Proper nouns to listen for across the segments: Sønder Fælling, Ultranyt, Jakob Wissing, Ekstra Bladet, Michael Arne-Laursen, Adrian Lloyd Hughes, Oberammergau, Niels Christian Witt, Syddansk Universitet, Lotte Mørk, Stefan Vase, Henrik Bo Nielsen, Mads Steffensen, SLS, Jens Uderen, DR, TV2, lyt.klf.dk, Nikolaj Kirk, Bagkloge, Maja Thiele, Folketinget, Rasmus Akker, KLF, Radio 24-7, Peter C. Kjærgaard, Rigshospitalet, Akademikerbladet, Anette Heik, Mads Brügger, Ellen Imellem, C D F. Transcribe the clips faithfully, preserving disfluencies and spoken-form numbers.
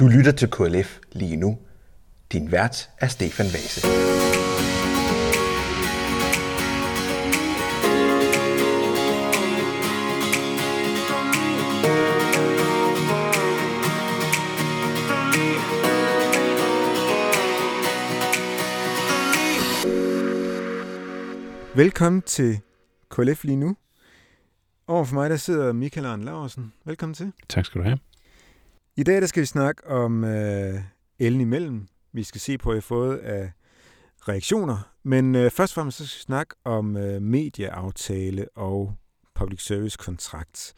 Du lytter til K L F lige nu. Din vært er Stefan Vase. Velkommen til K L F lige nu. Over for mig der sidder Michael Arne-Laursen. Velkommen til. Tak skal du have. I dag der skal vi snakke om øh, Ellen Imellem. Vi skal se på, at I har fået af reaktioner. Men øh, først og fremmest så skal vi snakke om øh, medieaftale og public service kontrakt.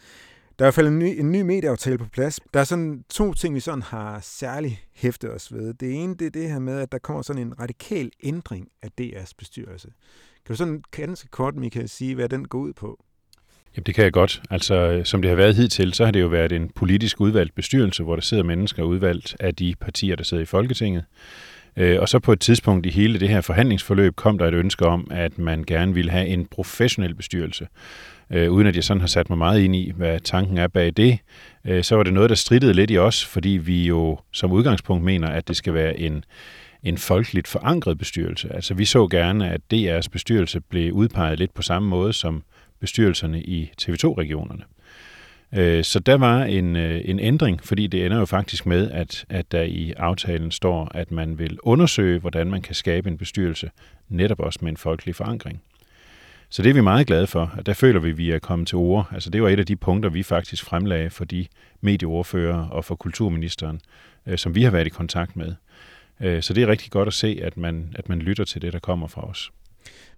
Der er i hvert fald en ny, en ny medieaftale på plads. Der er sådan to ting, vi sådan har særligt hæftet os ved. Det ene det er det her med, at der kommer sådan en radikal ændring af D R's bestyrelse. Kan du sådan ganske kort, Michael, sige, hvad den går ud på? Jamen, det kan jeg godt. Altså, som det har været hidtil, så har det jo været en politisk udvalgt bestyrelse, hvor der sidder mennesker udvalgt af de partier, der sidder i Folketinget. Og så på et tidspunkt i hele det her forhandlingsforløb kom der et ønske om, at man gerne ville have en professionel bestyrelse. Uden at jeg sådan har sat mig meget ind i, hvad tanken er bag det, så var det noget, der strittede lidt i os, fordi vi jo som udgangspunkt mener, at det skal være en en folkeligt forankret bestyrelse. Altså, vi så gerne, at D R's bestyrelse blev udpeget lidt på samme måde som bestyrelserne i T V to-regionerne. Så der var en, en ændring, fordi det ender jo faktisk med, at, at der i aftalen står, at man vil undersøge, hvordan man kan skabe en bestyrelse, netop også med en folkelig forankring. Så det er vi meget glade for, og der føler vi, at vi er kommet til orde. Altså, det var et af de punkter, vi faktisk fremlagde for de medieordfører og for kulturministeren, som vi har været i kontakt med. Så det er rigtig godt at se, at man, at man lytter til det, der kommer fra os.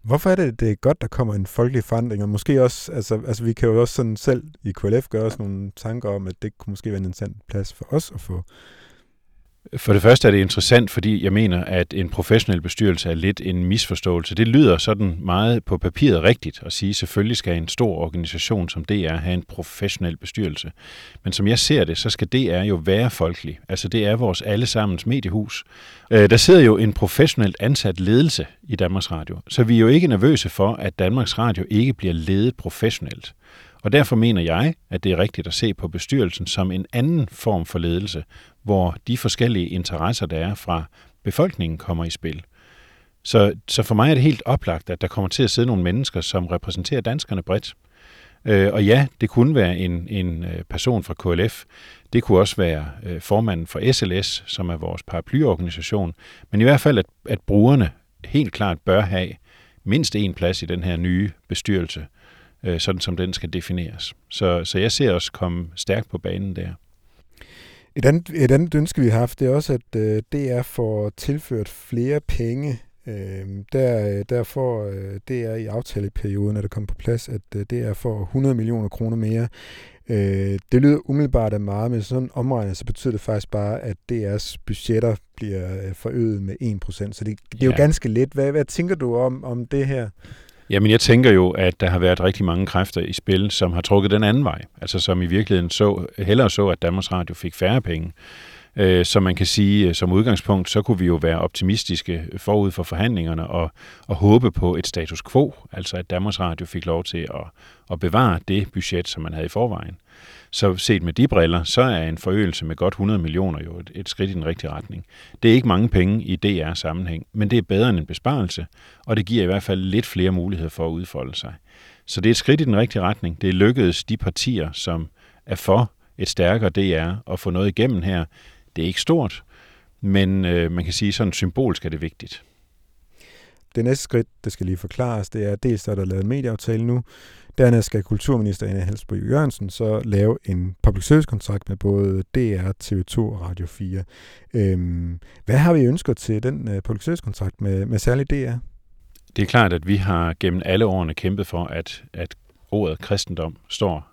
Hvorfor er det, det er godt, der kommer en folkelig forandring? Og måske også, altså, altså vi kan jo også sådan selv i K L F gøre os nogle tanker om, at det kunne måske være en interessant plads for os at få. For det første er det interessant, fordi jeg mener, at en professionel bestyrelse er lidt en misforståelse. Det lyder sådan meget på papiret rigtigt at sige, at selvfølgelig skal en stor organisation som D R have en professionel bestyrelse. Men som jeg ser det, så skal D R jo være folkelig. Altså, det er vores allesammens mediehus. Der sidder jo en professionelt ansat ledelse i Danmarks Radio, så vi er jo ikke nervøse for, at Danmarks Radio ikke bliver ledet professionelt. Og derfor mener jeg, at det er rigtigt at se på bestyrelsen som en anden form for ledelse, hvor de forskellige interesser, der er fra befolkningen, kommer i spil. Så, så for mig er det helt oplagt, at der kommer til at sidde nogle mennesker, som repræsenterer danskerne bredt. Og ja, det kunne være en, en person fra K L F. Det kunne også være formanden for S L S, som er vores paraplyorganisation. Men i hvert fald, at, at brugerne helt klart bør have mindst én plads i den her nye bestyrelse, sådan som den skal defineres. Så, så jeg ser os komme stærkt på banen der. Et andet, et andet ønske, vi har haft, det er også, at øh, D R får tilført flere penge. Øh, der, der får øh, D R i aftaleperioden, at der kommer på plads, at øh, D R får hundrede millioner kroner mere. Øh, det lyder umiddelbart af meget, men sådan omregnet, så betyder det faktisk bare, at D R's budgetter bliver øh, forøget med en procent. Så det, det er ja. jo ganske lidt. Hvad, hvad tænker du om, om det her? Jamen, jeg tænker jo, at der har været rigtig mange kræfter i spil, som har trukket den anden vej. Altså, som i virkeligheden så, hellere så, at Danmarks Radio fik færre penge. Så man kan sige, som udgangspunkt, så kunne vi jo være optimistiske forud for forhandlingerne og, og håbe på et status quo. Altså, at Danmarks Radio fik lov til at, at bevare det budget, som man havde i forvejen. Så set med de briller, så er en forøgelse med godt hundrede millioner jo et, et skridt i den rigtige retning. Det er ikke mange penge i D R-sammenhæng, men det er bedre end en besparelse, og det giver i hvert fald lidt flere muligheder for at udfolde sig. Så det er et skridt i den rigtige retning. Det er lykkedes de partier, som er for et stærkere D R, at få noget igennem her. Det er ikke stort, men øh, man kan sige, sådan symbolsk er det vigtigt. Det næste skridt, det skal lige forklares, det er, at dels er der lavet en medieaftale nu. Dernæst skal kulturminister Henrik Bo Nielsen så lave en public service-kontrakt med både D R, T V to og Radio fire. Øhm, hvad har vi ønsket til den public service-kontrakt med, med særligt D R? Det er klart, at vi har gennem alle årene kæmpet for, at, at ordet kristendom står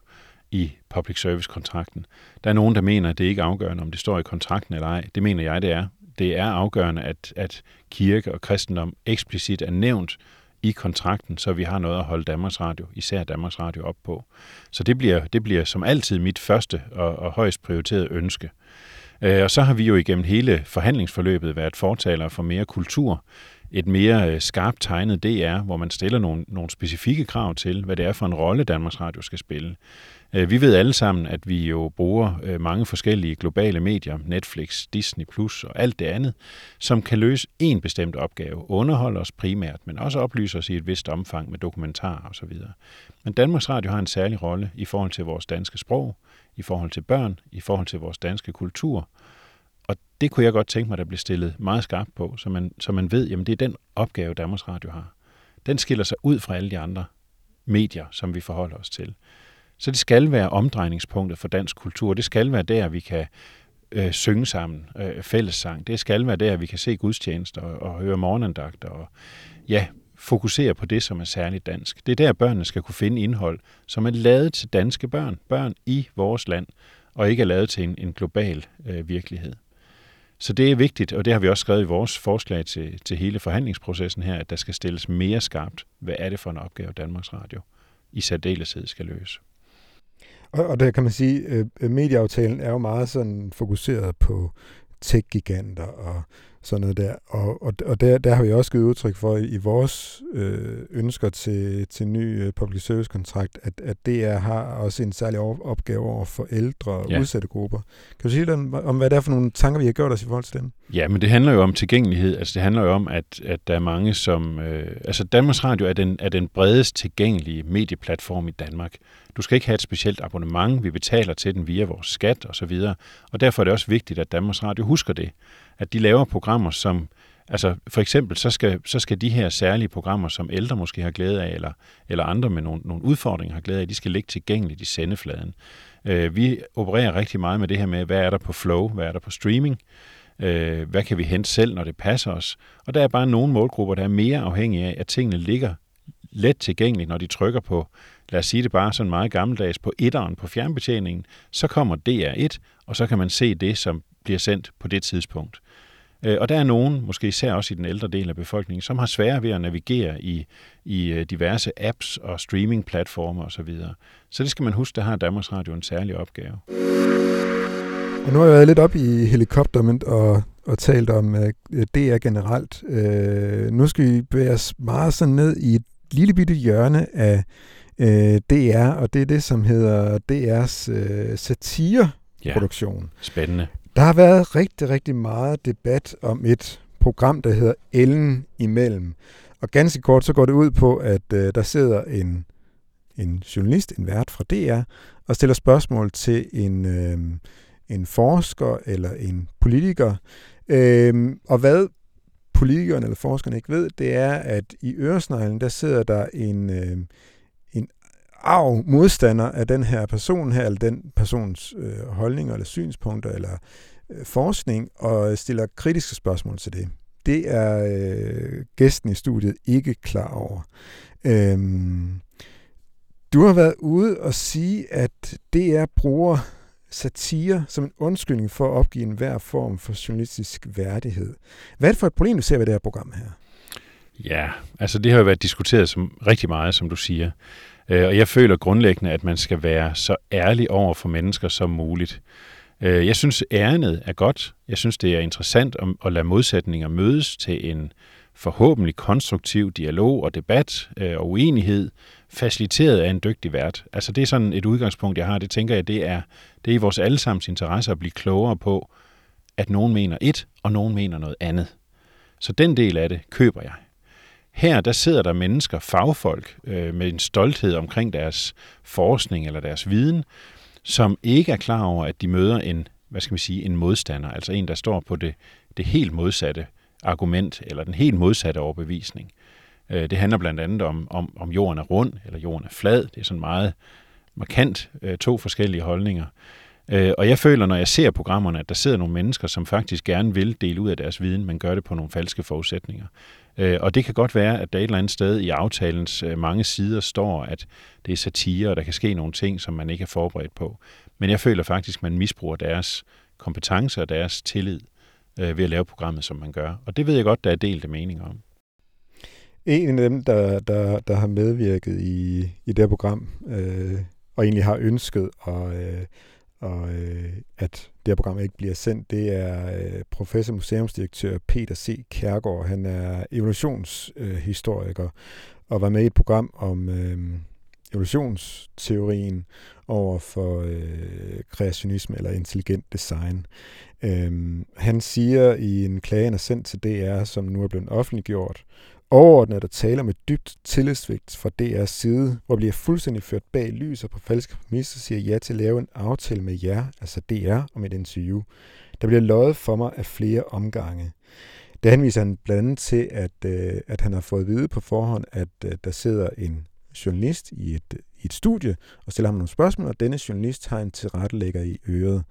i public service-kontrakten. Der er nogen, der mener, at det ikke er afgørende, om det står i kontrakten eller ej. Det mener jeg, det er. Det er afgørende, at, at kirke og kristendom eksplicit er nævnt i kontrakten, så vi har noget at holde Danmarks Radio, især Danmarks Radio, op på. Så det bliver, det bliver som altid mit første og, og højst prioriterede ønske. Og så har vi jo igennem hele forhandlingsforløbet været fortalere for mere kultur et mere skarpt tegnet D R, hvor man stiller nogle, nogle specifikke krav til, hvad det er for en rolle Danmarks Radio skal spille. Vi ved alle sammen, at vi jo bruger mange forskellige globale medier, Netflix, Disney Plus og alt det andet, som kan løse én bestemt opgave, underholde os primært, men også oplyse os i et vist omfang med dokumentarer osv. Men Danmarks Radio har en særlig rolle i forhold til vores danske sprog, i forhold til børn, i forhold til vores danske kultur. Og det kunne jeg godt tænke mig, der bliver stillet meget skarpt på, så man, så man ved, jamen det er den opgave, Danmarks Radio har. Den skiller sig ud fra alle de andre medier, som vi forholder os til. Så det skal være omdrejningspunktet for dansk kultur. Det skal være der, vi kan øh, synge sammen, øh, fællessang. Det skal være der, vi kan se gudstjenester og, og høre morgenandagter og ja, fokusere på det, som er særligt dansk. Det er der, børnene skal kunne finde indhold, som er lavet til danske børn, børn i vores land, og ikke er lavet til en, en global øh, virkelighed. Så det er vigtigt, og det har vi også skrevet i vores forslag til, til hele forhandlingsprocessen her, at der skal stilles mere skarpt, hvad er det for en opgave, Danmarks Radio i særdeleshed skal løse. Og der kan man sige, at medieaftalen er jo meget sådan fokuseret på tech-giganter og sådan noget der. Og, og, og der, der har vi også givet udtryk for i vores ønsker til, til ny public service-kontrakt, at, at D R har også en særlig opgave over for ældre og ja. udsatte grupper. Kan du sige lidt om, hvad det er for nogle tanker, vi har gjort os i forhold til dem? Ja, men det handler jo om tilgængelighed. Altså det handler jo om, at, at der er mange som... Øh, altså Danmarks Radio er den, er den bredest tilgængelige medieplatform i Danmark. Du skal ikke have et specielt abonnement, vi betaler til den via vores skat osv. Og, og derfor er det også vigtigt, at Danmarks Radio husker det. At de laver programmer, som... Altså for eksempel, så skal, så skal de her særlige programmer, som ældre måske har glæde af, eller, eller andre med nogle, nogle udfordringer har glæde af, de skal ligge tilgængeligt i sendefladen. Øh, vi opererer rigtig meget med det her med, hvad er der på flow, hvad er der på streaming, øh, hvad kan vi hente selv, når det passer os. Og der er bare nogle målgrupper, der er mere afhængige af, at tingene ligger let tilgængeligt, når de trykker på, lad os sige det bare sådan meget gammeldags, på etteren på fjernbetjeningen, så kommer D R et, og så kan man se det, som bliver sendt på det tidspunkt. Og der er nogen, måske især også i den ældre del af befolkningen, som har svære ved at navigere i, i diverse apps og streamingplatformer osv. Så det skal man huske, der har Danmarks Radio en særlig opgave. Og nu har jeg været lidt op i helikopteren og, og talt om D R generelt. Øh, nu skal vi bevæge os meget sådan ned i et lille bitte hjørne af øh, D R, og det er det, som hedder D R's øh, satireproduktion. Ja, spændende. Der har været rigtig, rigtig meget debat om et program, der hedder Ellen Imellem. Og ganske kort, så går det ud på, at øh, der sidder en, en journalist, en vært fra D R, og stiller spørgsmål til en, øh, en forsker eller en politiker. Øh, og hvad politikerne eller forskerne ikke ved, det er, at i øresneglen, der sidder der en... Øh, arv modstander af den her person her, eller den persons øh, holdninger, eller synspunkter, eller øh, forskning, og stiller kritiske spørgsmål til det. Det er øh, gæsten i studiet ikke klar over. Øhm, du har været ude og sige, at D R bruger satire som en undskyldning for at opgive enhver form for journalistisk værdighed. Hvad er det for et problem, du ser ved det her program her? Ja, altså det har jo været diskuteret som, rigtig meget, som du siger. Og jeg føler grundlæggende, at man skal være så ærlig over for mennesker som muligt. Jeg synes, ærendet er godt. Jeg synes, det er interessant at lade modsætninger mødes til en forhåbentlig konstruktiv dialog og debat og uenighed, faciliteret af en dygtig vært. Altså det er sådan et udgangspunkt, jeg har. Det tænker jeg, det er, det er i vores allesammens interesse at blive klogere på, at nogen mener et, og nogen mener noget andet. Så den del af det køber jeg. Her, der sidder der mennesker, fagfolk, øh, med en stolthed omkring deres forskning eller deres viden, som ikke er klar over, at de møder en, hvad skal man sige, en modstander, altså en, der står på det, det helt modsatte argument eller den helt modsatte overbevisning. Øh, det handler blandt andet om, om, om jorden er rund eller jorden er flad. Det er sådan meget markant øh, to forskellige holdninger. Øh, og jeg føler, når jeg ser programmerne, at der sidder nogle mennesker, som faktisk gerne vil dele ud af deres viden, men gør det på nogle falske forudsætninger. Og det kan godt være, at der et eller andet sted i aftalens mange sider står, at det er satire, og der kan ske nogle ting, som man ikke er forberedt på. Men jeg føler faktisk, at man misbruger deres kompetencer og deres tillid ved at lave programmet, som man gør. Og det ved jeg godt, der er delte meninger om. En af dem, der, der, der har medvirket i, i det program, øh, og egentlig har ønsket at, øh, og øh, at det her program ikke bliver sendt, det er øh, professor museumsdirektør Peter C. Kjærgaard. Han er evolutionshistoriker øh, og var med i et program om øh, evolutionsteorien over for øh, kreationisme eller intelligent design. Øh, han siger i en klage, han er sendt til D R, som nu er blevet offentliggjort: overordnet er der tale om et dybt tillidsvigt fra D R's side, hvor bliver fuldstændig ført bag lys og på falske præmisser siger ja til at lave en aftale med jer, altså D R, om et interview. Der bliver løjet for mig af flere omgange. Der henviser han blandt andet til, at, øh, at han har fået at vide på forhånd, at øh, der sidder en journalist i et, i et studie og stiller ham nogle spørgsmål, og denne journalist har en tilrettelægger i øret.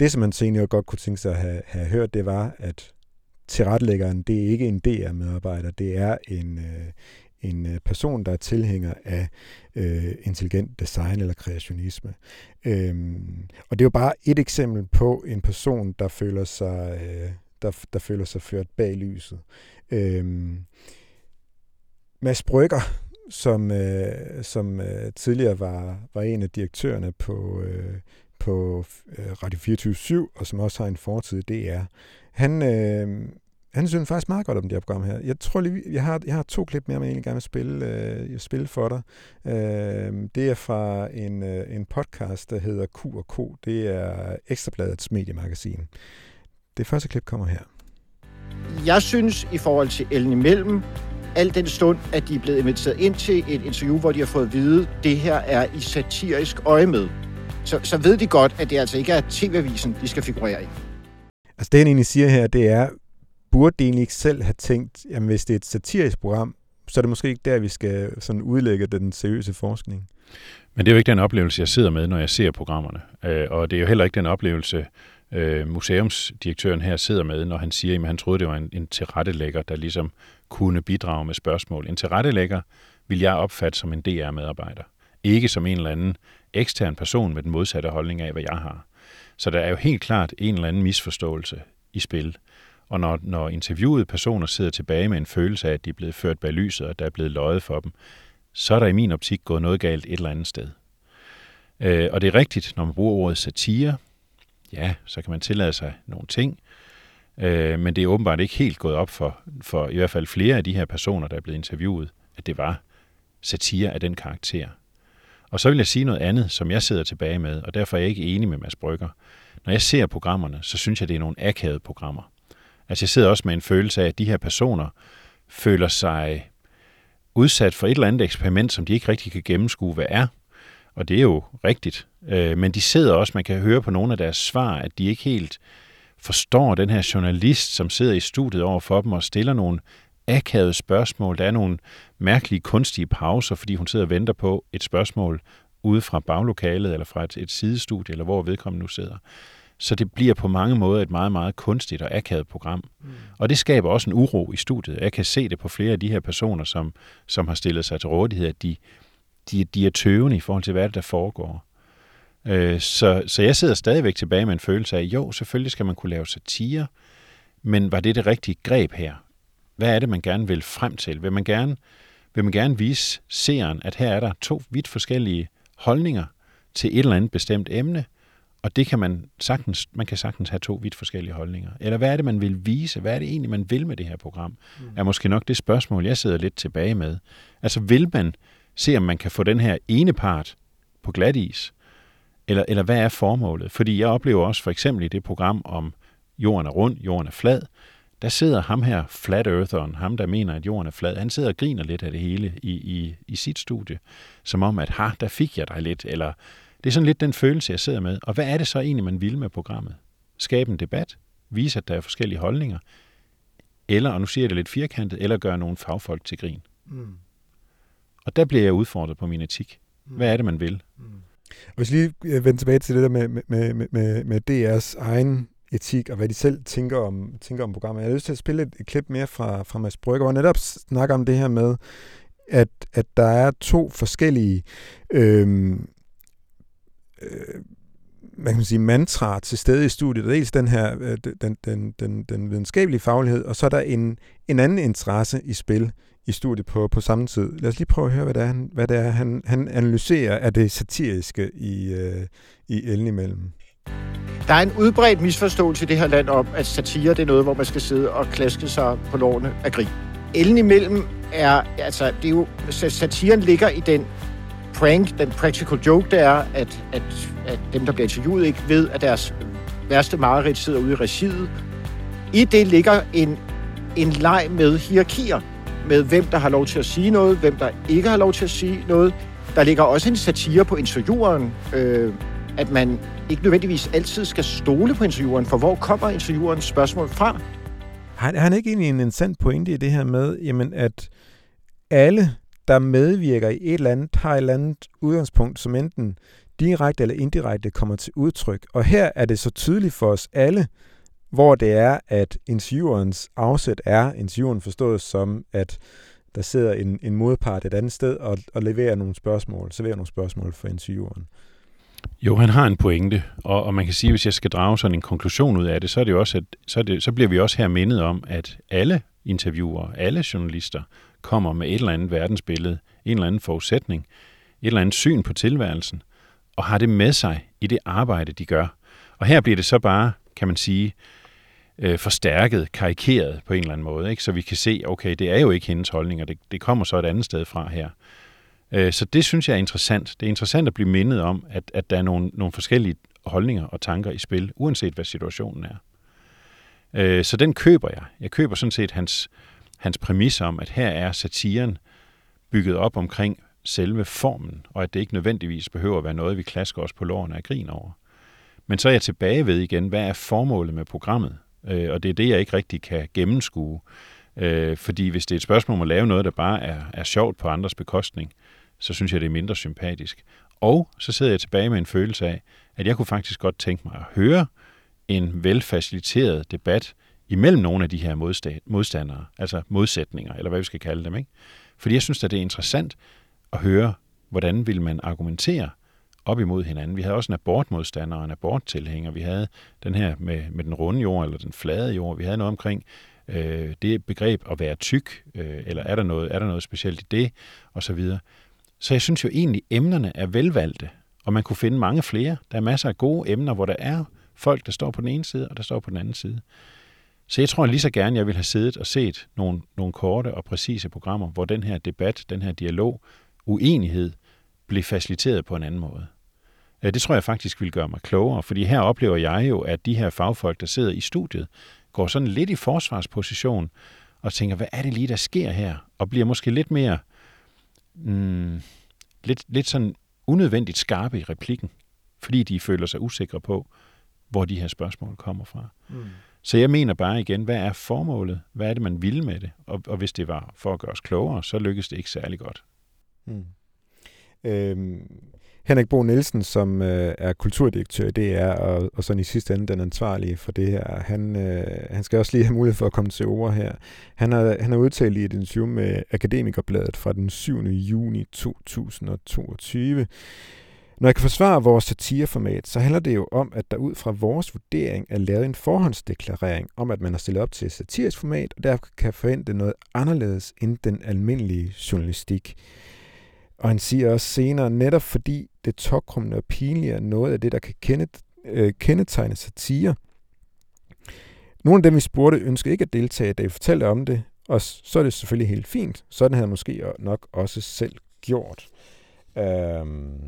Det, som han senere godt kunne tænke sig at have, have hørt, det var, at tilrettelæggeren, det er ikke en D R-medarbejder, det er en, øh, en person, der er tilhænger af øh, intelligent design eller kreationisme. Øhm, og det er jo bare et eksempel på en person, der føler sig, øh, der, der føler sig ført bag lyset. Øhm, Mads Brügger, som, øh, som øh, tidligere var, var en af direktørerne på, øh, på Radio fireogtyve syv, og som også har en fortid i D R, Han, øh, han synes faktisk meget godt om det her program her. Jeg tror lige, jeg har, jeg har to klip mere, men jeg egentlig gerne vil spille, øh, spille for dig. Øh, det er fra en, øh, en podcast, der hedder Q og K. Det er Ekstra Bladets mediemagasin. Det første klip kommer her. Jeg synes i forhold til Ellen Imellem, al den stund, at de er blevet inviteret ind til et interview, hvor de har fået at vide, at det her er i satirisk øjemed, så, så ved de godt, at det altså ikke er T V-avisen, de skal figurere i. Altså det, han egentlig siger her, det er, burde de egentlig ikke selv have tænkt, at hvis det er et satirisk program, så er det måske ikke der, vi skal sådan udlægge den seriøse forskning. Men det er jo ikke den oplevelse, jeg sidder med, når jeg ser programmerne. Og det er jo heller ikke den oplevelse, museumsdirektøren her sidder med, når han siger, at han troede, det var en tilrettelægger, der ligesom kunne bidrage med spørgsmål. En tilrettelægger vil jeg opfatte som en D R-medarbejder. Ikke som en eller anden ekstern person med den modsatte holdning af, hvad jeg har. Så der er jo helt klart en eller anden misforståelse i spil. Og når, når interviewede personer sidder tilbage med en følelse af, at de er blevet ført bag lyset, og der er blevet løjet for dem, så er der i min optik gået noget galt et eller andet sted. Øh, og det er rigtigt, når man bruger ordet satire, ja, så kan man tillade sig nogle ting, øh, men det er åbenbart ikke helt gået op for, for i hvert fald flere af de her personer, der er blevet interviewet, at det var satire af den karakter. Og så vil jeg sige noget andet, som jeg sidder tilbage med, og derfor er jeg ikke enig med Mads Brügger. Når jeg ser programmerne, så synes jeg, det er nogle akavede programmer. Altså jeg sidder også med en følelse af, at de her personer føler sig udsat for et eller andet eksperiment, som de ikke rigtig kan gennemskue, hvad er. Og det er jo rigtigt. Men de sidder også, man kan høre på nogle af deres svar, at de ikke helt forstår den her journalist, som sidder i studiet over for dem og stiller nogle akavede spørgsmål. Der er nogle mærkelige, kunstige pauser, fordi hun sidder og venter på et spørgsmål ude fra baglokalet eller fra et, et sidestudie, eller hvor vedkommende nu sidder. Så det bliver på mange måder et meget, meget kunstigt og akavet program. Mm. Og det skaber også en uro i studiet. Jeg kan se det på flere af de her personer, som, som har stillet sig til rådighed, at de, de, de er tøvende i forhold til, hvad der foregår. Øh, så, så jeg sidder stadigvæk tilbage med en følelse af, jo, selvfølgelig skal man kunne lave satire, men var det det rigtige greb her? Hvad er det, man gerne vil frem til? Vil man gerne, vil man gerne vise seeren, at her er der to vidt forskellige holdninger til et eller andet bestemt emne, og det kan man sagtens, man kan sagtens have to vidt forskellige holdninger. Eller hvad er det, man vil vise? Hvad er det egentlig, man vil med det her program? Mm. Er måske nok det spørgsmål, jeg sidder lidt tilbage med. Altså vil man se, om man kan få den her ene part på glat is? Eller, eller hvad er formålet? Fordi jeg oplever også for eksempel i det program om jorden er rund, jorden er flad, der sidder ham her, flat eartheren, ham der mener, at jorden er flad, han sidder og griner lidt af det hele i, i, i sit studie, som om, at ha, der fik jeg dig lidt, eller det er sådan lidt den følelse, jeg sidder med. Og hvad er det så egentlig, man vil med programmet? Skabe en debat, vise, at der er forskellige holdninger, eller, og nu siger jeg det lidt firkantet, eller gøre nogle fagfolk til grin. Mm. Og der bliver jeg udfordret på min etik. Hvad er det, man vil? Mm. Og hvis lige vende tilbage til det der med, med, med, med, med D R's egen etik og hvad de selv tænker om, tænker om programmet. Jeg har lyst til at spille et, et klip mere fra, fra Mads Brügger, hvor netop snakker om det her med, at, at der er to forskellige øh, øh, man kan sige, mantraer til stede i studiet. Dels den her øh, den, den, den, den videnskabelige faglighed, og så er der en, en anden interesse i spil i studiet på, på samme tid. Lad os lige prøve at høre, hvad det er, han, hvad det er, han, han analyserer af det satiriske i, øh, i Ellen Imellem. Der er en udbredt misforståelse i det her land om, at satire det er noget, hvor man skal sidde og klaske sig på lårene af grin. Ellen Imellem er, altså, det er jo, satiren ligger i den prank, den practical joke, der er, at, at, at dem, der bliver interviewet, ikke ved, at deres værste mareridt sidder ude i regiet. I det ligger en, en leg med hierarkier, med hvem, der har lov til at sige noget, hvem, der ikke har lov til at sige noget. Der ligger også en satire på intervieweren, øh, at man ikke nødvendigvis altid skal stole på intervieweren, for hvor kommer interviewerens spørgsmål fra? Han, han er ikke egentlig en interessant pointe i det her med, jamen at alle, der medvirker i et eller andet, har et eller andet udgangspunkt, som enten direkte eller indirekte kommer til udtryk. Og her er det så tydeligt for os alle, hvor det er, at interviewerens afsæt er, intervieweren forstås som, at der sidder en, en modpart et andet sted og, og leverer nogle spørgsmål, serverer nogle spørgsmål for intervieweren. Jo, han har en pointe, og, og man kan sige, at hvis jeg skal drage sådan en konklusion ud af det, så, er det også, at, så, er det, så bliver vi også her mindet om, at alle interviewer, alle journalister kommer med et eller andet verdensbillede, en eller anden forudsætning, et eller andet syn på tilværelsen, og har det med sig i det arbejde, de gør. Og her bliver det så bare, kan man sige, øh, forstærket, karikeret på en eller anden måde, ikke? Så vi kan se, okay, det er jo ikke hendes holdninger, det, det kommer så et andet sted fra her. Så det synes jeg er interessant. Det er interessant at blive mindet om, at, at der er nogle, nogle forskellige holdninger og tanker i spil, uanset hvad situationen er. Så den køber jeg. Jeg køber sådan set hans, hans præmis om, at her er satiren bygget op omkring selve formen, og at det ikke nødvendigvis behøver at være noget, vi klasker os på lårene af grin over. Men så er jeg tilbage ved igen, hvad er formålet med programmet? Og det er det, jeg ikke rigtig kan gennemskue. Fordi hvis det er et spørgsmål om at lave noget, der bare er, er sjovt på andres bekostning, så synes jeg, det er mindre sympatisk. Og så sidder jeg tilbage med en følelse af, at jeg kunne faktisk godt tænke mig at høre en velfaciliteret debat imellem nogle af de her modsta- modstandere, altså modsætninger, eller hvad vi skal kalde dem, ikke? Fordi jeg synes, at det er interessant at høre, hvordan vil man argumentere op imod hinanden. Vi havde også en abortmodstander og en aborttilhænger. Vi havde den her med, med den runde jord eller den flade jord. Vi havde noget omkring øh, det begreb at være tyk, øh, eller er der, noget, er der noget specielt i det, og så videre. Så jeg synes jo egentlig, at emnerne er velvalgte, og man kunne finde mange flere. Der er masser af gode emner, hvor der er folk, der står på den ene side, og der står på den anden side. Så jeg tror lige så gerne, jeg ville have siddet og set nogle, nogle korte og præcise programmer, hvor den her debat, den her dialog, uenighed, blev faciliteret på en anden måde. Det tror jeg faktisk ville gøre mig klogere, fordi her oplever jeg jo, at de her fagfolk, der sidder i studiet, går sådan lidt i forsvarsposition og tænker, hvad er det lige, der sker her? Og bliver måske lidt mere Mm, lidt, lidt sådan unødvendigt skarpe i replikken, fordi de føler sig usikre på, hvor de her spørgsmål kommer fra. Mm. Så jeg mener bare igen, hvad er formålet? Hvad er det, man vil med det? Og, og hvis det var for at gøre os klogere, så lykkedes det ikke særlig godt. Mm. Øhm, Henrik Bo Nielsen, som øh, er kulturdirektør i D R, og, og sådan i sidste ende den ansvarlige for det her, han, øh, han skal også lige have mulighed for at komme til ord her. Han har, han har udtalt i et interview med Akademikerbladet fra den syvende juni to tusind og toogtyve. Når jeg kan forsvare vores satireformat, så handler det jo om, at der ud fra vores vurdering er lavet en forhåndsdeklarering om, at man har stillet op til et satirisk format, og derfor kan forvente noget anderledes end den almindelige journalistik. Og han siger også senere, netop fordi det tåkrummende og pinlige er noget af det, der kan kendet, øh, kendetegne satire. Nogle af dem, vi spurgte, ønskede ikke at deltage, da vi fortalte om det, og så er det selvfølgelig helt fint. Sådan havde jeg måske nok også selv gjort. Øhm,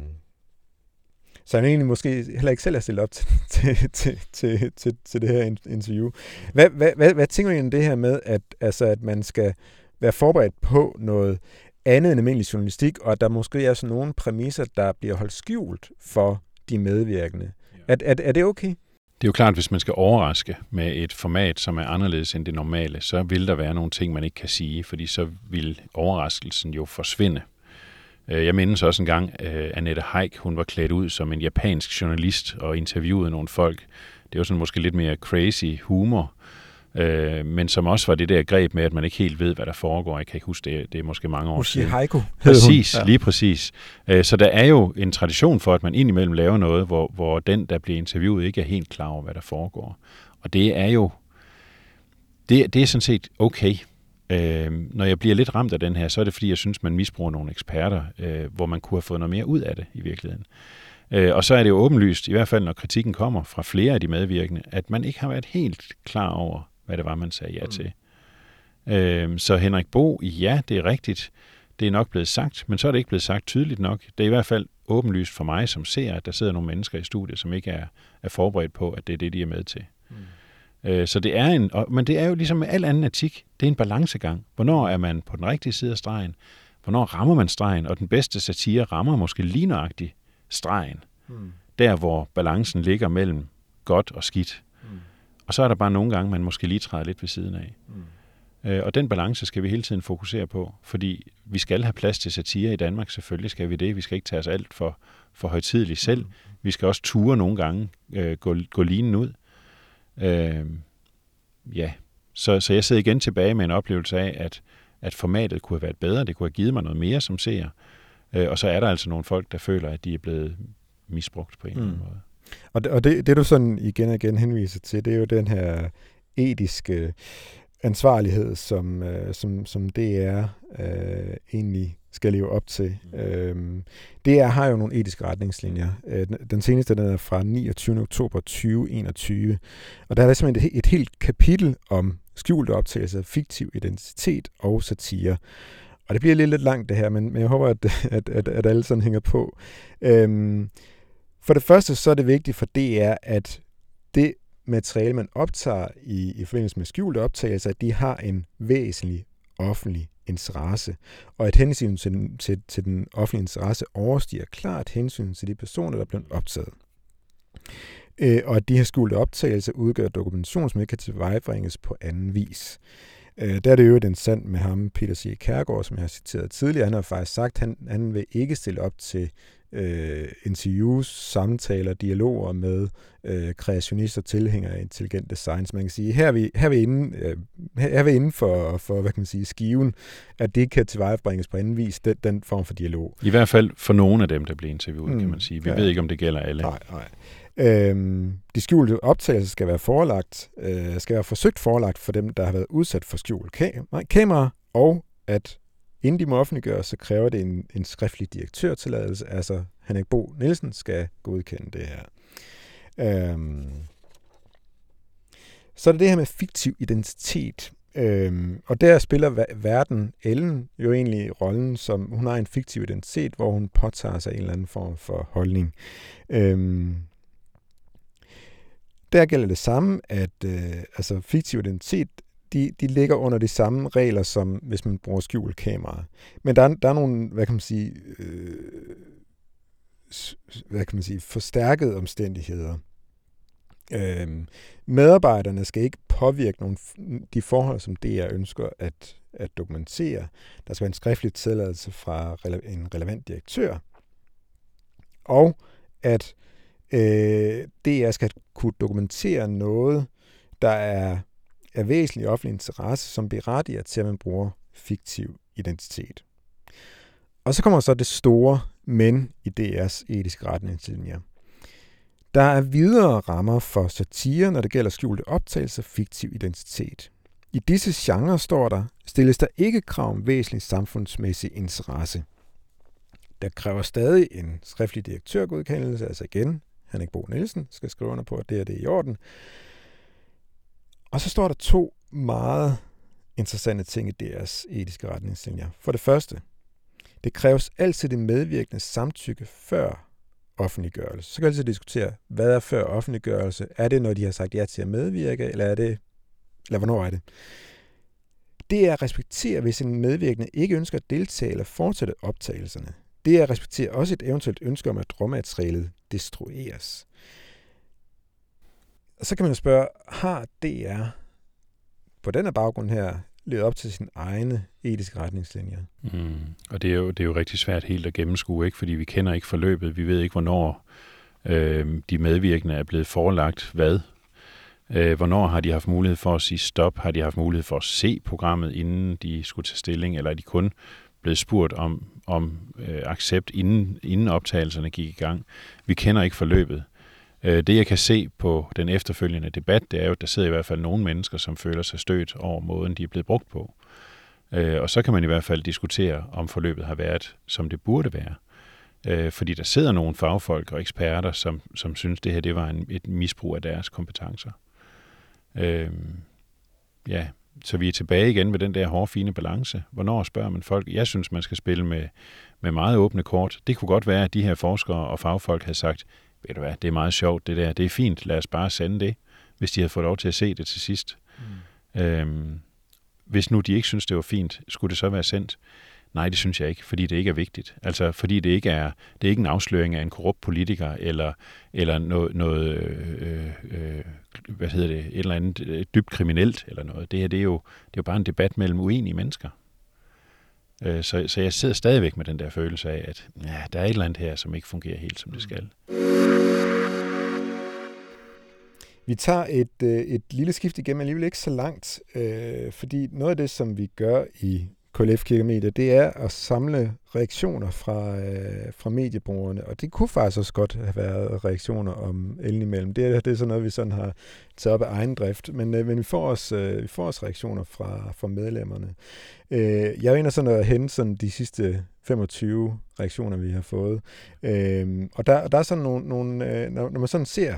så han egentlig måske heller ikke selv har stillet op til, til, til, til, til, til det her interview. Hvad, hvad, hvad, hvad tænker du egentlig det her med, at, altså, at man skal være forberedt på noget andet end almindelig journalistik, og der måske er sådan nogle præmisser, der bliver holdt skjult for de medvirkende. Ja. Er, er, er det okay? Det er jo klart, at hvis man skal overraske med et format, som er anderledes end det normale, så vil der være nogle ting, man ikke kan sige, fordi så vil overraskelsen jo forsvinde. Jeg mindes også en gang, Anette Heik, hun var klædt ud som en japansk journalist og interviewede nogle folk. Det var sådan måske lidt mere crazy humor, Øh, men som også var det der greb med, at man ikke helt ved, hvad der foregår. Jeg kan ikke huske det, det er måske mange år Ushi siden. Haiku, præcis, ja. Lige præcis. Øh, så der er jo en tradition for, at man indimellem laver noget, hvor, hvor den, der bliver interviewet, ikke er helt klar over, hvad der foregår. Og det er jo det, det er sådan set okay. Øh, når jeg bliver lidt ramt af den her, så er det fordi, jeg synes, man misbruger nogle eksperter, øh, hvor man kunne have fået noget mere ud af det i virkeligheden. Øh, og så er det jo åbenlyst, i hvert fald når kritikken kommer fra flere af de medvirkende, at man ikke har været helt klar over, hvad det var, man sagde ja til. Mm. Øh, så Henrik Bo, ja, det er rigtigt. Det er nok blevet sagt, men så er det ikke blevet sagt tydeligt nok. Det er i hvert fald åbenlyst for mig, som ser, at der sidder nogle mennesker i studiet, som ikke er, er forberedt på, at det er det, de er med til. Mm. Øh, så det er en, og, men det er jo ligesom med al anden etik, det er en balancegang. Hvornår er man på den rigtige side af stregen? Hvornår rammer man stregen? Og den bedste satire rammer måske lige nøjagtigt stregen. Mm. Der, hvor balancen ligger mellem godt og skidt. Mm. Og så er der bare nogle gange, man måske lige træder lidt ved siden af. Mm. Og den balance skal vi hele tiden fokusere på, fordi vi skal have plads til satire i Danmark, selvfølgelig skal vi det. Vi skal ikke tage os alt for, for højtideligt selv. Vi skal også ture nogle gange, øh, gå, gå linen ud. Øh, ja, så, så jeg sidder igen tilbage med en oplevelse af, at, at formatet kunne have været bedre, det kunne have givet mig noget mere som seer. Øh, og så er der altså nogle folk, der føler, at de er blevet misbrugt på en eller anden mm. måde. Og, det, og det, det du sådan igen og igen henviser til, det er jo den her etiske ansvarlighed, som, øh, som, som D R øh, egentlig skal leve op til. Øh, D R har jo nogle etiske retningslinjer. Øh, den seneste, den er fra niogtyvende oktober to tusind og enogtyve, og der er der simpelthen et, et helt kapitel om skjulte optagelser, fiktiv identitet og satire. Og det bliver lidt, lidt langt det her, men, men jeg håber, at, at, at, at alle sådan hænger på. Øh, for det første, så er det vigtigt for D R, at det materiale, man optager i, i forbindelse med skjulte optagelser, at de har en væsentlig offentlig interesse, og at hensynet til, til, til den offentlige interesse overstiger klart hensynet til de personer, der er blevet optaget. Øh, og at de her skjulte optagelser udgør dokumentation, som ikke kan tilvejebringes på anden vis. Øh, der er det jo den sand med ham, Peter C. Kjærgaard, som jeg har citeret tidligere. Han har faktisk sagt, at han, han vil ikke stille op til Øh, interviews, samtaler, dialoger med øh, kreationister, tilhængere af intelligent design. Så man kan sige, her er vi, her er vi inden, øh, her er vi inden for, for, hvad kan man sige, skiven, at det ikke kan tilvejebringes på anden vis, den, den form for dialog. I hvert fald for nogle af dem, der bliver interviewet, mm, kan man sige. Vi ja. ved ikke, om det gælder alle. Nej, nej. Øhm, de skjulte optagelser skal være forelagt, øh, skal være forsøgt forelagt for dem, der har været udsat for skjult kam- kamera, og at inden de må offentliggøre, så kræver det en, en skriftlig direktørtilladelse. Altså, Henrik Bo Nielsen skal godkende det her. Øhm. Så er det det her med fiktiv identitet. Øhm. Og der spiller verden Ellen jo egentlig rollen, som hun har en fiktiv identitet, hvor hun påtager sig en eller anden form for holdning. Øhm. Der gælder det samme, at øh, altså, fiktiv identitet, De, de ligger under de samme regler, som hvis man bruger skjult kamera. Men der er, der er nogle, hvad kan man sige, øh, hvad kan man sige, forstærkede omstændigheder. Øh, medarbejderne skal ikke påvirke nogle, de forhold, som D R ønsker at, at dokumentere. Der skal være en skriftlig tilladelse fra en relevant direktør. Og at øh, D R skal kunne dokumentere noget, der er er væsentlig offentlig interesse, som berettiger til, at man bruger fiktiv identitet. Og så kommer så det store men i D R's etiske retningslinjer. Der er videre rammer for satire, når det gælder skjulte optagelser, fiktiv identitet. I disse genrer, står der, stilles der ikke krav om væsentlig samfundsmæssig interesse. Der kræver stadig en skriftlig direktørgodkendelse, altså igen, Henrik Bo Nielsen skal skrive under på, at det er det i orden. Og så står der to meget interessante ting i D R's etiske retningslinjer. For det første, det kræves altid det medvirkende samtykke før offentliggørelse. Så kan vi altid diskutere, hvad er før offentliggørelse? Er det, når de har sagt ja til at medvirke, eller er det, eller hvornår er det? Det er at respektere, hvis en medvirkende ikke ønsker at deltage eller fortsætte optagelserne. Det er at respektere også et eventuelt ønske om, at råmaterialet destrueres. Og så kan man jo spørge, har D R på denne baggrund her levet op til sine egne etiske retningslinjer? Mm. Og det er, jo, det er jo rigtig svært helt at gennemskue, ikke? Fordi vi kender ikke forløbet. Vi ved ikke, hvornår øh, de medvirkende er blevet forelagt hvad. Øh, hvornår har de haft mulighed for at sige stop? Har de haft mulighed for at se programmet, inden de skulle tage stilling? Eller er de kun blevet spurgt om, om øh, accept, inden, inden optagelserne gik i gang? Vi kender ikke forløbet. Det, jeg kan se på den efterfølgende debat, det er jo, at der sidder i hvert fald nogle mennesker, som føler sig stødt over måden, de er blevet brugt på. Og så kan man i hvert fald diskutere, om forløbet har været, som det burde være. øh, fordi der sidder nogle fagfolk og eksperter, som, som synes, det her det var en, et misbrug af deres kompetencer. Øh, ja, så vi er tilbage igen med den der hårde, fine balance. Hvornår spørger man folk? Jeg synes, man skal spille med, med meget åbne kort. Det kunne godt være, at de her forskere og fagfolk havde sagt, ved du hvad, det er meget sjovt det der, det er fint, lad os bare sende det, hvis de havde fået lov til at se det til sidst. Mm. Øhm, hvis nu de ikke synes, det var fint, skulle det så være sendt? Nej, det synes jeg ikke, fordi det ikke er vigtigt. Altså, fordi det ikke er, det er ikke en afsløring af en korrupt politiker, eller, eller noget, noget øh, øh, hvad hedder det, et eller andet dybt kriminelt, eller noget. Det her, det er jo, det er jo bare en debat mellem uenige mennesker. Øh, så, så jeg sidder stadigvæk med den der følelse af, at ja, der er et eller andet her, som ikke fungerer helt, som det skal. Vi tager et, et lille skift igennem, alligevel ikke så langt, øh, fordi noget af det, som vi gør i K L F Kirkemedia, det er at samle reaktioner fra, øh, fra mediebrugerne, og det kunne faktisk også godt have været reaktioner om Ellen Imellem. Det er, det er sådan noget, vi sådan har taget op af egen drift, men, øh, men vi, får også, øh, vi får også reaktioner fra, fra medlemmerne. Øh, jeg er inde sådan at hente sådan de sidste femogtyve reaktioner, vi har fået, øh, og der, der er sådan nogle, nogle øh, når, når man sådan ser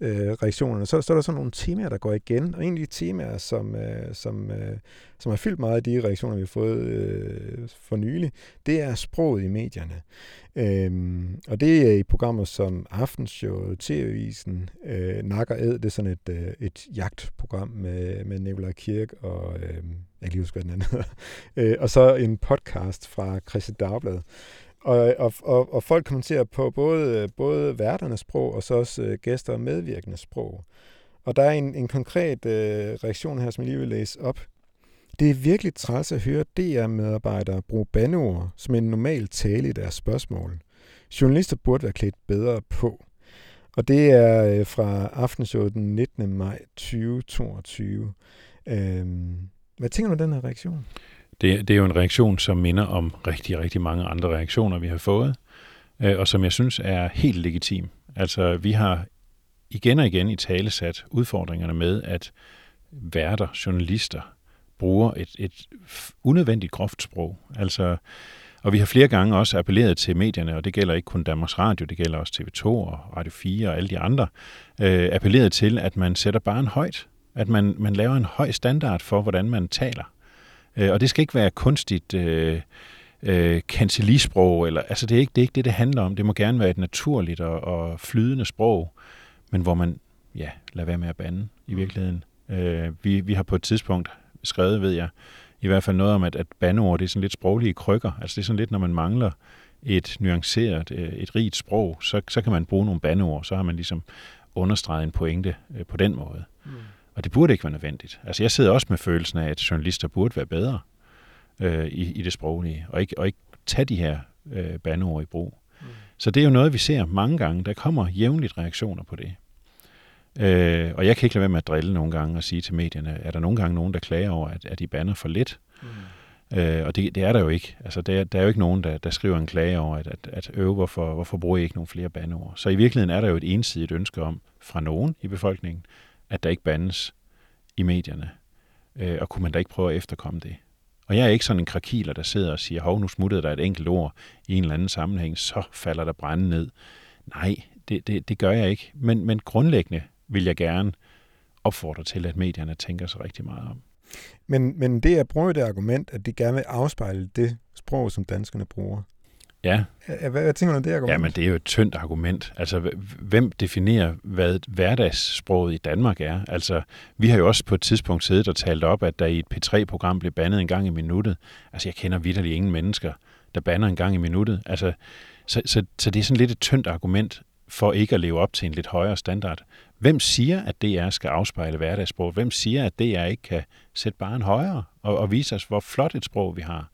Øh, reaktionerne, så, så er der sådan nogle temaer, der går igen, og en af de temaer, som, øh, som, øh, som har fyldt meget af de reaktioner, vi har fået øh, for nylig, det er sproget i medierne. Øhm, og det er i programmer som Aftenshowet, T V-avisen, øh, Nak og Æd, det er sådan et, øh, et jagtprogram med, med Nikolaj Kirk og øh, jeg kan ikke huske, hvad den anden hedder, øh, og så en podcast fra Kristeligt Dagblad. Og, og, og, og folk kommenterer på både, både værternes sprog og så også øh, gæster og medvirkende sprog. Og der er en, en konkret øh, reaktion her, som jeg lige vil læse op. Det er virkelig træls at høre D R-medarbejdere bruge bandeord som en normal tale i deres spørgsmål. Journalister burde være klædt bedre på. Og det er øh, fra Aftenshowet den nittende maj tyve toogtyve. Øh, hvad tænker du om den her reaktion? Det, det er jo en reaktion, som minder om rigtig, rigtig mange andre reaktioner, vi har fået, øh, og som jeg synes er helt legitim. Altså, vi har igen og igen i tale sat udfordringerne med, at værter, journalister, bruger et, et unødvendigt groft sprog. Altså, og vi har flere gange også appelleret til medierne, og det gælder ikke kun Danmarks Radio, det gælder også T V to og Radio fire og alle de andre, øh, appelleret til, at man sætter barren højt, at man, man laver en høj standard for, hvordan man taler. Og det skal ikke være kunstigt øh, øh, kancellisprog, eller altså det er, ikke, det er ikke det, det handler om. Det må gerne være et naturligt og, og flydende sprog, men hvor man, ja, lader være med at bande i virkeligheden. Øh, vi, vi har på et tidspunkt skrevet, ved jeg, i hvert fald noget om, at, at bandeord, det er sådan lidt sproglige krykker. Altså det er sådan lidt, når man mangler et nuanceret, et rigt sprog, så, så kan man bruge nogle bandeord, så har man ligesom understreget en pointe øh, på den måde. Mm. Og det burde ikke være nødvendigt. Altså, jeg sidder også med følelsen af, at journalister burde være bedre øh, i, i det sproglige, og ikke, og ikke tage de her øh, bandeord i brug. Mm. Så det er jo noget, vi ser mange gange. Der kommer jævnligt reaktioner på det. Øh, og jeg kan ikke lade være med at drille nogle gange og sige til medierne, er der nogle gange nogen, der klager over, at, at de bander for lidt? Mm. Øh, og det, det er der jo ikke. Altså, der, der er jo ikke nogen, der, der skriver en klage over, at, at, at øve, hvorfor, hvorfor bruger I ikke nogle flere bandeord? Så i virkeligheden er der jo et ensidigt ønske om, fra nogen i befolkningen, at der ikke bandes i medierne, øh, og kunne man da ikke prøve at efterkomme det? Og jeg er ikke sådan en krakiler, der sidder og siger, hov, nu smuttede der et enkelt ord i en eller anden sammenhæng, så falder der branden ned. Nej, det, det, det gør jeg ikke. Men, men grundlæggende vil jeg gerne opfordre til, at medierne tænker sig rigtig meget om. Men, men det at bruge det argument, at de gerne vil afspejle det sprog, som danskerne bruger, ja. Hvad tænker du om det argument? Jamen, det er jo et tyndt argument. Altså, hvem definerer, hvad hverdagssproget i Danmark er? Altså, vi har jo også på et tidspunkt siddet og talt op, at der i et P tre program blev bandet en gang i minuttet. Altså, jeg kender vitterlig ingen mennesker, der bander en gang i minuttet. Altså, så, så, så det er sådan lidt et tyndt argument for ikke at leve op til en lidt højere standard. Hvem siger, at D R skal afspejle hverdagssproget? Hvem siger, at D R ikke kan sætte barren højere og, og vise os, hvor flot et sprog vi har?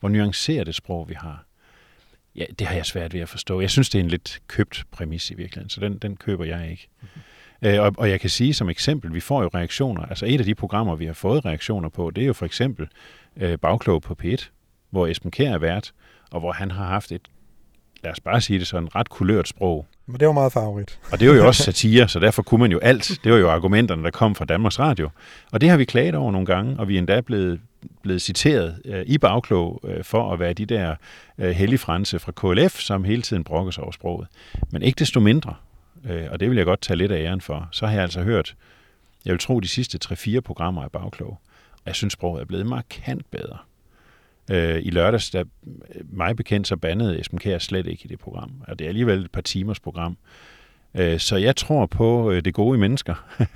Hvor nuanceret et sprog vi har? Ja, det har jeg svært ved at forstå. Jeg synes, det er en lidt købt præmis i virkeligheden, så den, den køber jeg ikke. Mm-hmm. Øh, og, og jeg kan sige som eksempel, vi får jo reaktioner. Altså et af de programmer, vi har fået reaktioner på, det er jo for eksempel øh, Bagkloge på P et, hvor Esben Kær er vært, og hvor han har haft et, lad os bare sige det sådan, ret kulørt sprog. Men det var meget farverigt. Og det var jo også satire, så derfor kunne man jo alt. Det var jo argumenterne, der kom fra Danmarks Radio. Og det har vi klaget over nogle gange, og vi er endda blevet blevet citeret øh, i Bagklog øh, for at være de der øh, helligfranse fra K L F, som hele tiden brokker sig over sproget. Men ikke desto mindre, øh, og det vil jeg godt tage lidt af æren for, så har jeg altså hørt, jeg vil tro, de sidste tre fire programmer af Bagklog. Jeg synes, sproget er blevet markant bedre. Øh, I lørdags, der mig bekendt, så bandede Esben Kær slet ikke i det program. Og det er alligevel et par timers program. Øh, så jeg tror på øh, det gode i mennesker.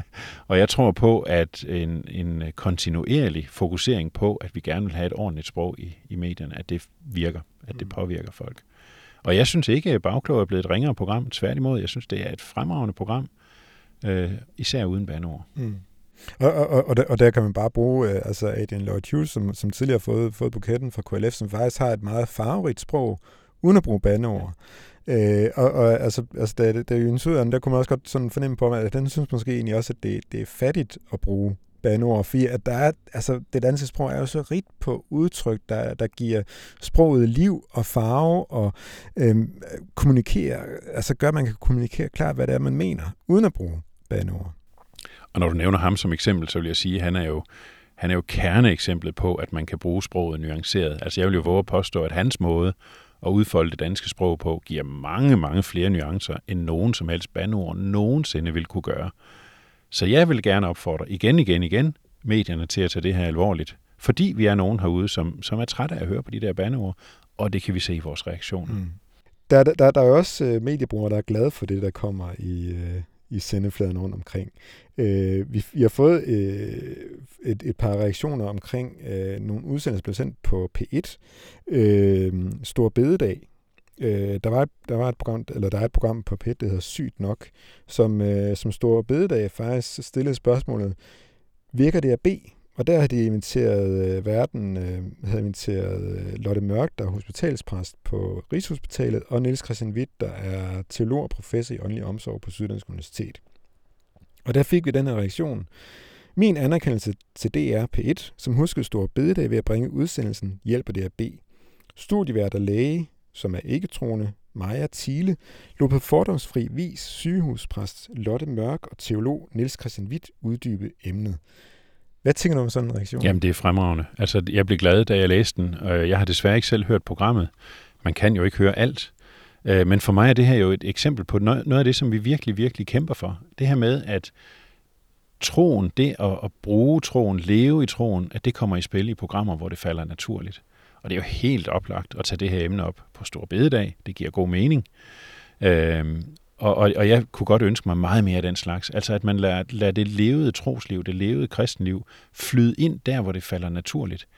Og jeg tror på, at en, en kontinuerlig fokusering på, at vi gerne vil have et ordentligt sprog i, i medierne, at det virker, at det påvirker folk. Og jeg synes ikke, at Bagklog er blevet et ringere program. Tværtimod, jeg synes, det er et fremragende program. Øh, især uden bandeord. Mm. Og, og, og, der, og der kan man bare bruge øh, altså Adrian Lloyd Hughes, som, som tidligere har fået, fået buketten fra K L F, som faktisk har et meget farverigt sprog, uden at bruge bandeord. Ja. Øh, og, og altså, altså da, da Jens Uderen, der kunne man også godt sådan fornemme på, at den synes måske egentlig også, at det, det er fattigt at bruge bandeord, fordi at der er, altså, det danske sprog er jo så rigt på udtryk, der, der giver sproget liv og farve og øhm, kommunikerer, altså gør, at man kan kommunikere klart, hvad det er, man mener, uden at bruge bandeord. Og når du nævner ham som eksempel, så vil jeg sige, at han er jo, han er jo kerneeksemplet på, at man kan bruge sproget nuanceret. Altså jeg vil jo våge at påstå, at hans måde at udfolde det danske sprog på, giver mange, mange flere nuancer, end nogen som helst bandeord nogensinde vil kunne gøre. Så jeg vil gerne opfordre igen, igen, igen medierne til at tage det her alvorligt, fordi vi er nogen herude, som, som er trætte af at høre på de der bandeord, og det kan vi se i vores reaktioner. Mm. Der, der, der er også mediebrugere, der er glade for det, der kommer i... i sendefladen rundt omkring. Øh, vi, vi har fået øh, et, et par reaktioner omkring øh, nogle udsendelser, der blev sendt på P et. Øh, Stor Bededag. Øh, der, var et, der, var et program, eller der er et program på P et, der hedder Sygt Nok, som, øh, som Stor Bededag faktisk stillede spørgsmålet, virker det at bede? Og der har de inviteret øh, verden, øh, havde inviteret øh, Lotte Mørk, der er hospitalspræst på Rigshospitalet, og Niels Christian Witt, der er teolog og professor i åndelig omsorg på Syddansk Universitet. Og der fik vi den her reaktion. Min anerkendelse til D R P et, som huskede Store Bededag ved at bringe udsendelsen, hjælper det at bede. Studievært og læge, som er ikke-troende, Maja Thiele, lå på fordomsfri vis sygehuspræst Lotte Mørk og teolog Niels Christian Witt uddybe emnet. Hvad tænker du om sådan en reaktion? Jamen, det er fremragende. Altså, jeg blev glad, da jeg læste den. Jeg har desværre ikke selv hørt programmet. Man kan jo ikke høre alt. Men for mig er det her jo et eksempel på noget af det, som vi virkelig, virkelig kæmper for. Det her med, at troen, det at bruge troen, leve i troen, at det kommer i spil i programmer, hvor det falder naturligt. Og det er jo helt oplagt at tage det her emne op på Stor Bededag. Det giver god mening. Øhm Og, og, og jeg kunne godt ønske mig meget mere af den slags. Altså, at man lader, lader det levede trosliv, det levede kristenliv, flyde ind der, hvor det falder naturligt.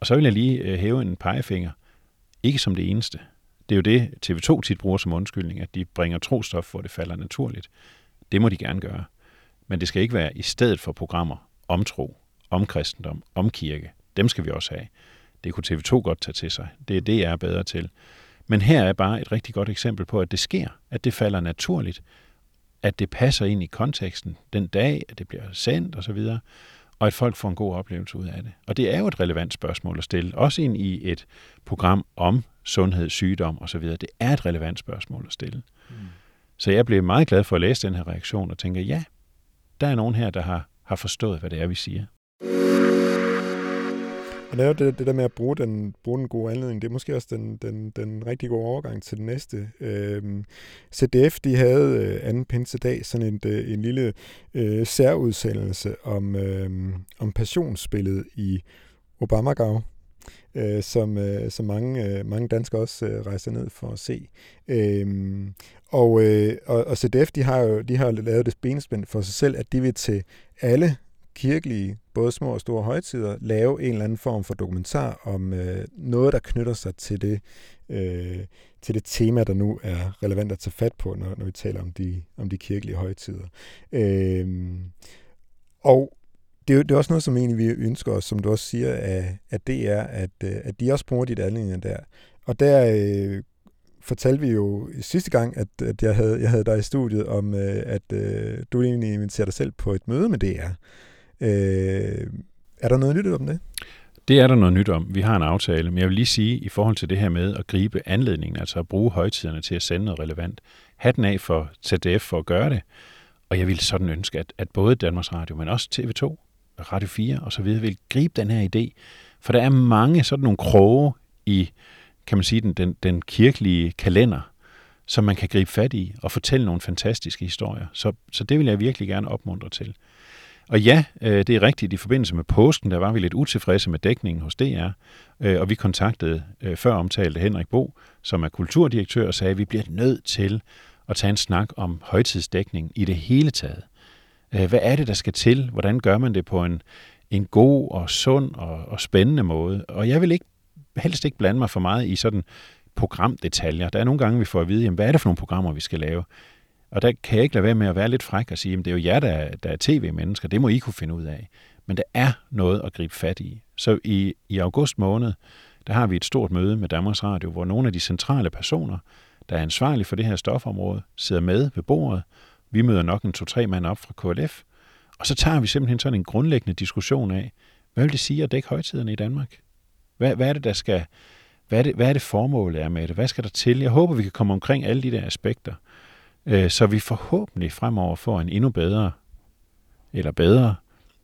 Og så vil jeg lige øh, hæve en pegefinger. Ikke som det eneste. Det er jo det, T V to tit bruger som undskyldning, at de bringer trostof, hvor det falder naturligt. Det må de gerne gøre. Men det skal ikke være i stedet for programmer om tro, om kristendom, om kirke. Dem skal vi også have. Det kunne T V to godt tage til sig. Det er det, jeg er bedre til. Men her er bare et rigtig godt eksempel på, at det sker, at det falder naturligt, at det passer ind i konteksten den dag, at det bliver sendt osv., og, og at folk får en god oplevelse ud af det. Og det er jo et relevant spørgsmål at stille, også ind i et program om sundhed, sygdom osv. Det er et relevant spørgsmål at stille. Mm. Så jeg blev meget glad for at læse den her reaktion og tænker, ja, der er nogen her, der har, har forstået, hvad det er, vi siger. Og det er jo det, det der med at bruge den, bruge den gode anledning, det er måske også den, den, den rigtig gode overgang til det næste. Øhm, C D F, de havde øh, anden pinsedag sådan en, en lille øh, særudsendelse om, øh, om passionsspillet i Oberammergau, øh, som, øh, som mange, øh, mange danskere også øh, rejser ned for at se. Øhm, og, øh, og, og C D F, de har jo de har lavet det benspænd for sig selv, at de vil til alle kirkelige, både små og store højtider, lave en eller anden form for dokumentar om øh, noget, der knytter sig til det, øh, til det tema, der nu er relevant at tage fat på, når, når vi taler om de, om de kirkelige højtider. Øh, og det er, det er også noget, som egentlig vi ønsker os, som du også siger, at, at det er, at, at de også bruger de anledninger der. Og der øh, fortalte vi jo sidste gang, at, at jeg, havde, jeg havde dig i studiet om, øh, at øh, du egentlig inviterer dig selv på et møde med D R. Øh, er der noget nyt om det? Det er der noget nyt om. Vi har en aftale, men jeg vil lige sige, i forhold til det her med at gribe anledningen, altså at bruge højtiderne til at sende noget relevant, hatten af for C D F for at gøre det, og jeg ville sådan ønske, at, at både Danmarks Radio, men også T V to, Radio fire og så videre vil gribe den her idé. For der er mange sådan nogle kroge i, kan man sige, den, den, den kirkelige kalender, som man kan gribe fat i og fortælle nogle fantastiske historier. Så, så det vil jeg virkelig gerne opmuntre til. Og ja, det er rigtigt, i forbindelse med påsken, der var vi lidt utilfredse med dækningen hos D R, og vi kontaktede før omtalte Henrik Bo, som er kulturdirektør, og sagde, at vi bliver nødt til at tage en snak om højtidsdækning i det hele taget. Hvad er det, der skal til? Hvordan gør man det på en, en god og sund og, og spændende måde? Og jeg vil ikke, helst ikke blande mig for meget i sådan programdetaljer. Der er nogle gange, vi får at vide, jamen, hvad er det for nogle programmer, vi skal lave? Og der kan jeg ikke lade være med at være lidt fræk og sige, jamen, det er jo jer, der er, der er tv-mennesker, det må I kunne finde ud af. Men der er noget at gribe fat i. Så i, i august måned, der har vi et stort møde med Danmarks Radio, hvor nogle af de centrale personer, der er ansvarlige for det her stofområde, sidder med ved bordet. Vi møder nok en to-tre mand op fra K L F, og så tager vi simpelthen sådan en grundlæggende diskussion af, hvad vil det sige at dække højtiderne i Danmark? Hvad, hvad er det, der skal... Hvad er det, hvad er det formålet er med det? Hvad skal der til? Jeg håber, vi kan komme omkring alle de der aspekter, så vi forhåbentlig fremover får en endnu bedre eller bedre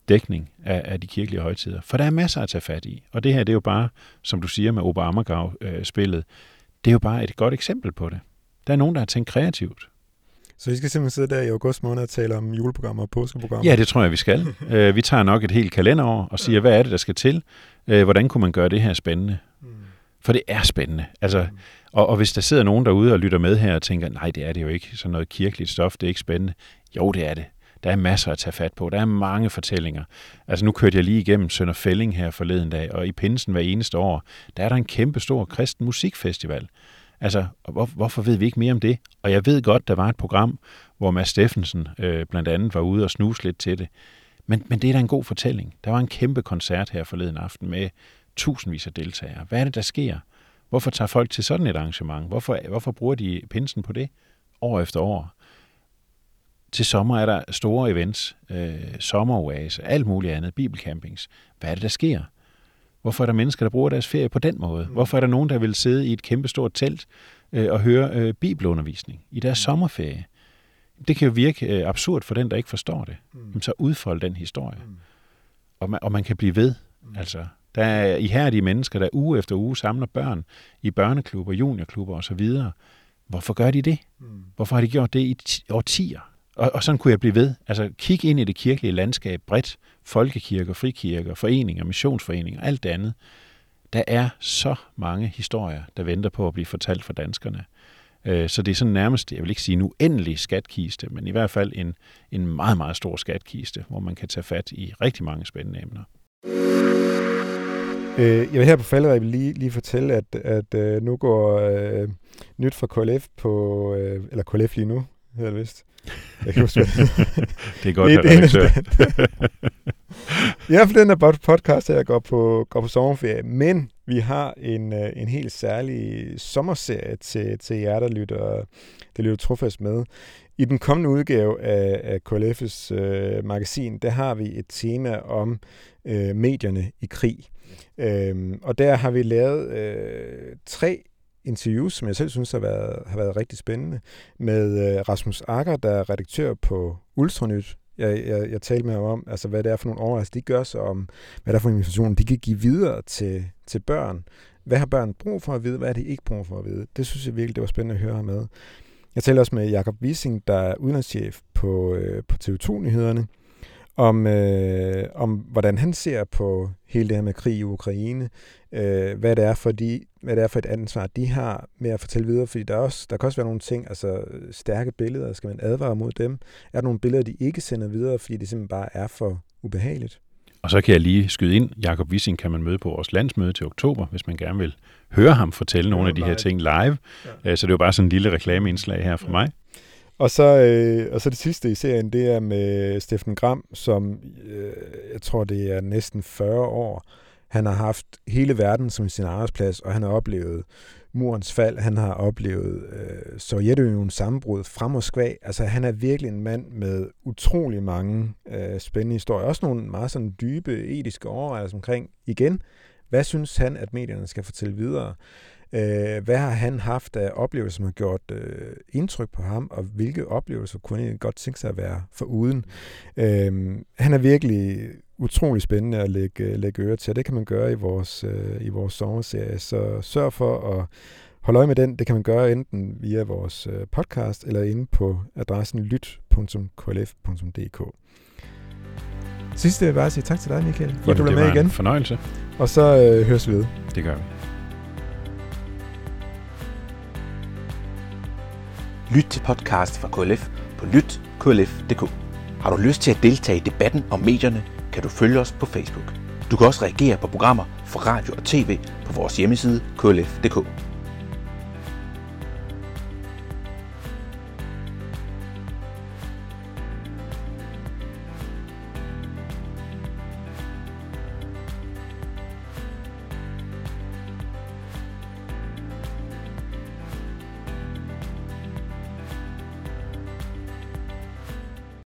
dækning af, af de kirkelige højtider. For der er masser at tage fat i. Og det her, det er jo bare, som du siger med Oberammergau-spillet, det er jo bare et godt eksempel på det. Der er nogen, der har tænkt kreativt. Så vi skal simpelthen sidde der i august måned og tale om juleprogrammer og påskeprogrammer? Ja, det tror jeg, vi skal. Vi tager nok et helt kalenderår og siger, hvad er det, der skal til? Hvordan kunne man gøre det her spændende? For det er spændende. Altså, og, og hvis der sidder nogen derude og lytter med her og tænker, nej, det er det jo ikke, sådan noget kirkeligt stof, det er ikke spændende. Jo, det er det. Der er masser at tage fat på. Der er mange fortællinger. Altså, nu kørte jeg lige igennem Sønder Fælling her forleden dag, og i pinsen hver eneste år, der er der en kæmpe stor kristen musikfestival. Altså, hvor, hvorfor ved vi ikke mere om det? Og jeg ved godt, der var et program, hvor Mads Steffensen øh, blandt andet var ude og snuse lidt til det. Men, men det er da en god fortælling. Der var en kæmpe koncert her forleden aften med tusindvis af deltagere. Hvad er det, der sker? Hvorfor tager folk til sådan et arrangement? Hvorfor, hvorfor bruger de pinsen på det år efter år? Til sommer er der store events, øh, sommeroase, alt muligt andet, bibelcampings. Hvad er det, der sker? Hvorfor er der mennesker, der bruger deres ferie på den måde? Hvorfor er der nogen, der vil sidde i et kæmpestort telt øh, og høre øh, bibelundervisning i deres sommerferie? Det kan jo virke øh, absurd for den, der ikke forstår det. Jamen, så udfold den historie. Og man, og man kan blive ved, altså. Der er ihærdige mennesker, der uge efter uge samler børn i børneklubber, juniorklubber osv. Hvorfor gør de det? Hvorfor har de gjort det i årtier? Og, og sådan kunne jeg blive ved. Altså, kig ind i det kirkelige landskab bredt. Folkekirker, frikirker, foreninger, missionsforeninger, alt det andet. Der er så mange historier, der venter på at blive fortalt for danskerne. Så det er sådan nærmest, jeg vil ikke sige en uendelig skatkiste, men i hvert fald en, en meget, meget stor skatkiste, hvor man kan tage fat i rigtig mange spændende emner. Jeg vil her på falderæbet lige, lige fortælle, at, at, at nu går øh, nyt fra K L F på... Øh, eller K L F lige nu, hedder det vist. Jeg kan huske, det er godt, at jeg redaktør. Ja, for den her podcast her går på, går på sommerferie, men vi har en, en helt særlig sommerserie til, til jer, der lytter, der lytter trofast med. I den kommende udgave af, af K L F's øh, magasin, der har vi et tema om øh, medierne i krig. Øhm, og der har vi lavet øh, tre interviews, som jeg selv synes har været, har været rigtig spændende, med øh, Rasmus Akker, der er redaktør på Ultranyt. Jeg, jeg, jeg talte med ham om, altså, hvad det er for nogle overrasker, de gør sig om, hvad der er for information, de kan give videre til, til børn. Hvad har børn brug for at vide, hvad er de ikke brug for at vide? Det synes jeg virkelig, det var spændende at høre ham med. Jeg talte også med Jakob Wissing, der er udenlandschef på, øh, på T V to-nyhederne. Om, øh, om hvordan han ser på hele det her med krig i Ukraine, øh, hvad, det er for de, hvad det er for et ansvar, de har med at fortælle videre, fordi der, også, der kan også være nogle ting, altså stærke billeder, skal man advare mod dem? Er der nogle billeder, de ikke sender videre, fordi det simpelthen bare er for ubehageligt? Og så kan jeg lige skyde ind, Jakob Wissing kan man møde på vores landsmøde til oktober, hvis man gerne vil høre ham fortælle nogle af de her ting live. Ja. Så det er jo bare sådan en lille reklameindslag her fra mig. Og så, øh, og så det sidste i serien, det er med Steffen Gram, som øh, jeg tror, det er næsten fyrre år. Han har haft hele verden som sin arbejdsplads, og han har oplevet murens fald, han har oplevet øh, Sovjetunionens sammenbrud fra Moskva. Altså, han er virkelig en mand med utrolig mange øh, spændende historier. Også nogle meget sådan dybe etiske overvejelser omkring, igen, hvad synes han, at medierne skal fortælle videre? Hvad har han haft af oplevelser, som har gjort øh, indtryk på ham, og hvilke oplevelser kunne han godt tænke sig at være foruden? Mm. Øhm, han er virkelig utrolig spændende at lægge, lægge øre til, og det kan man gøre i vores, øh, i vores sommerserie. Så sørg for at holde øje med den. Det kan man gøre enten via vores øh, podcast eller inde på adressen lyt punktum k l f punktum d k. Sidst vil jeg bare sige tak til dig, Michael, for at du blev med igen. Det var en fornøjelse. Og så øh, høres vi ved. Det gør vi. Lyt til podcast fra K L F på lyt punktum k l f punktum d k. Har du lyst til at deltage i debatten om medierne, kan du følge os på Facebook. Du kan også reagere på programmer fra radio og tv på vores hjemmeside k l f punktum d k.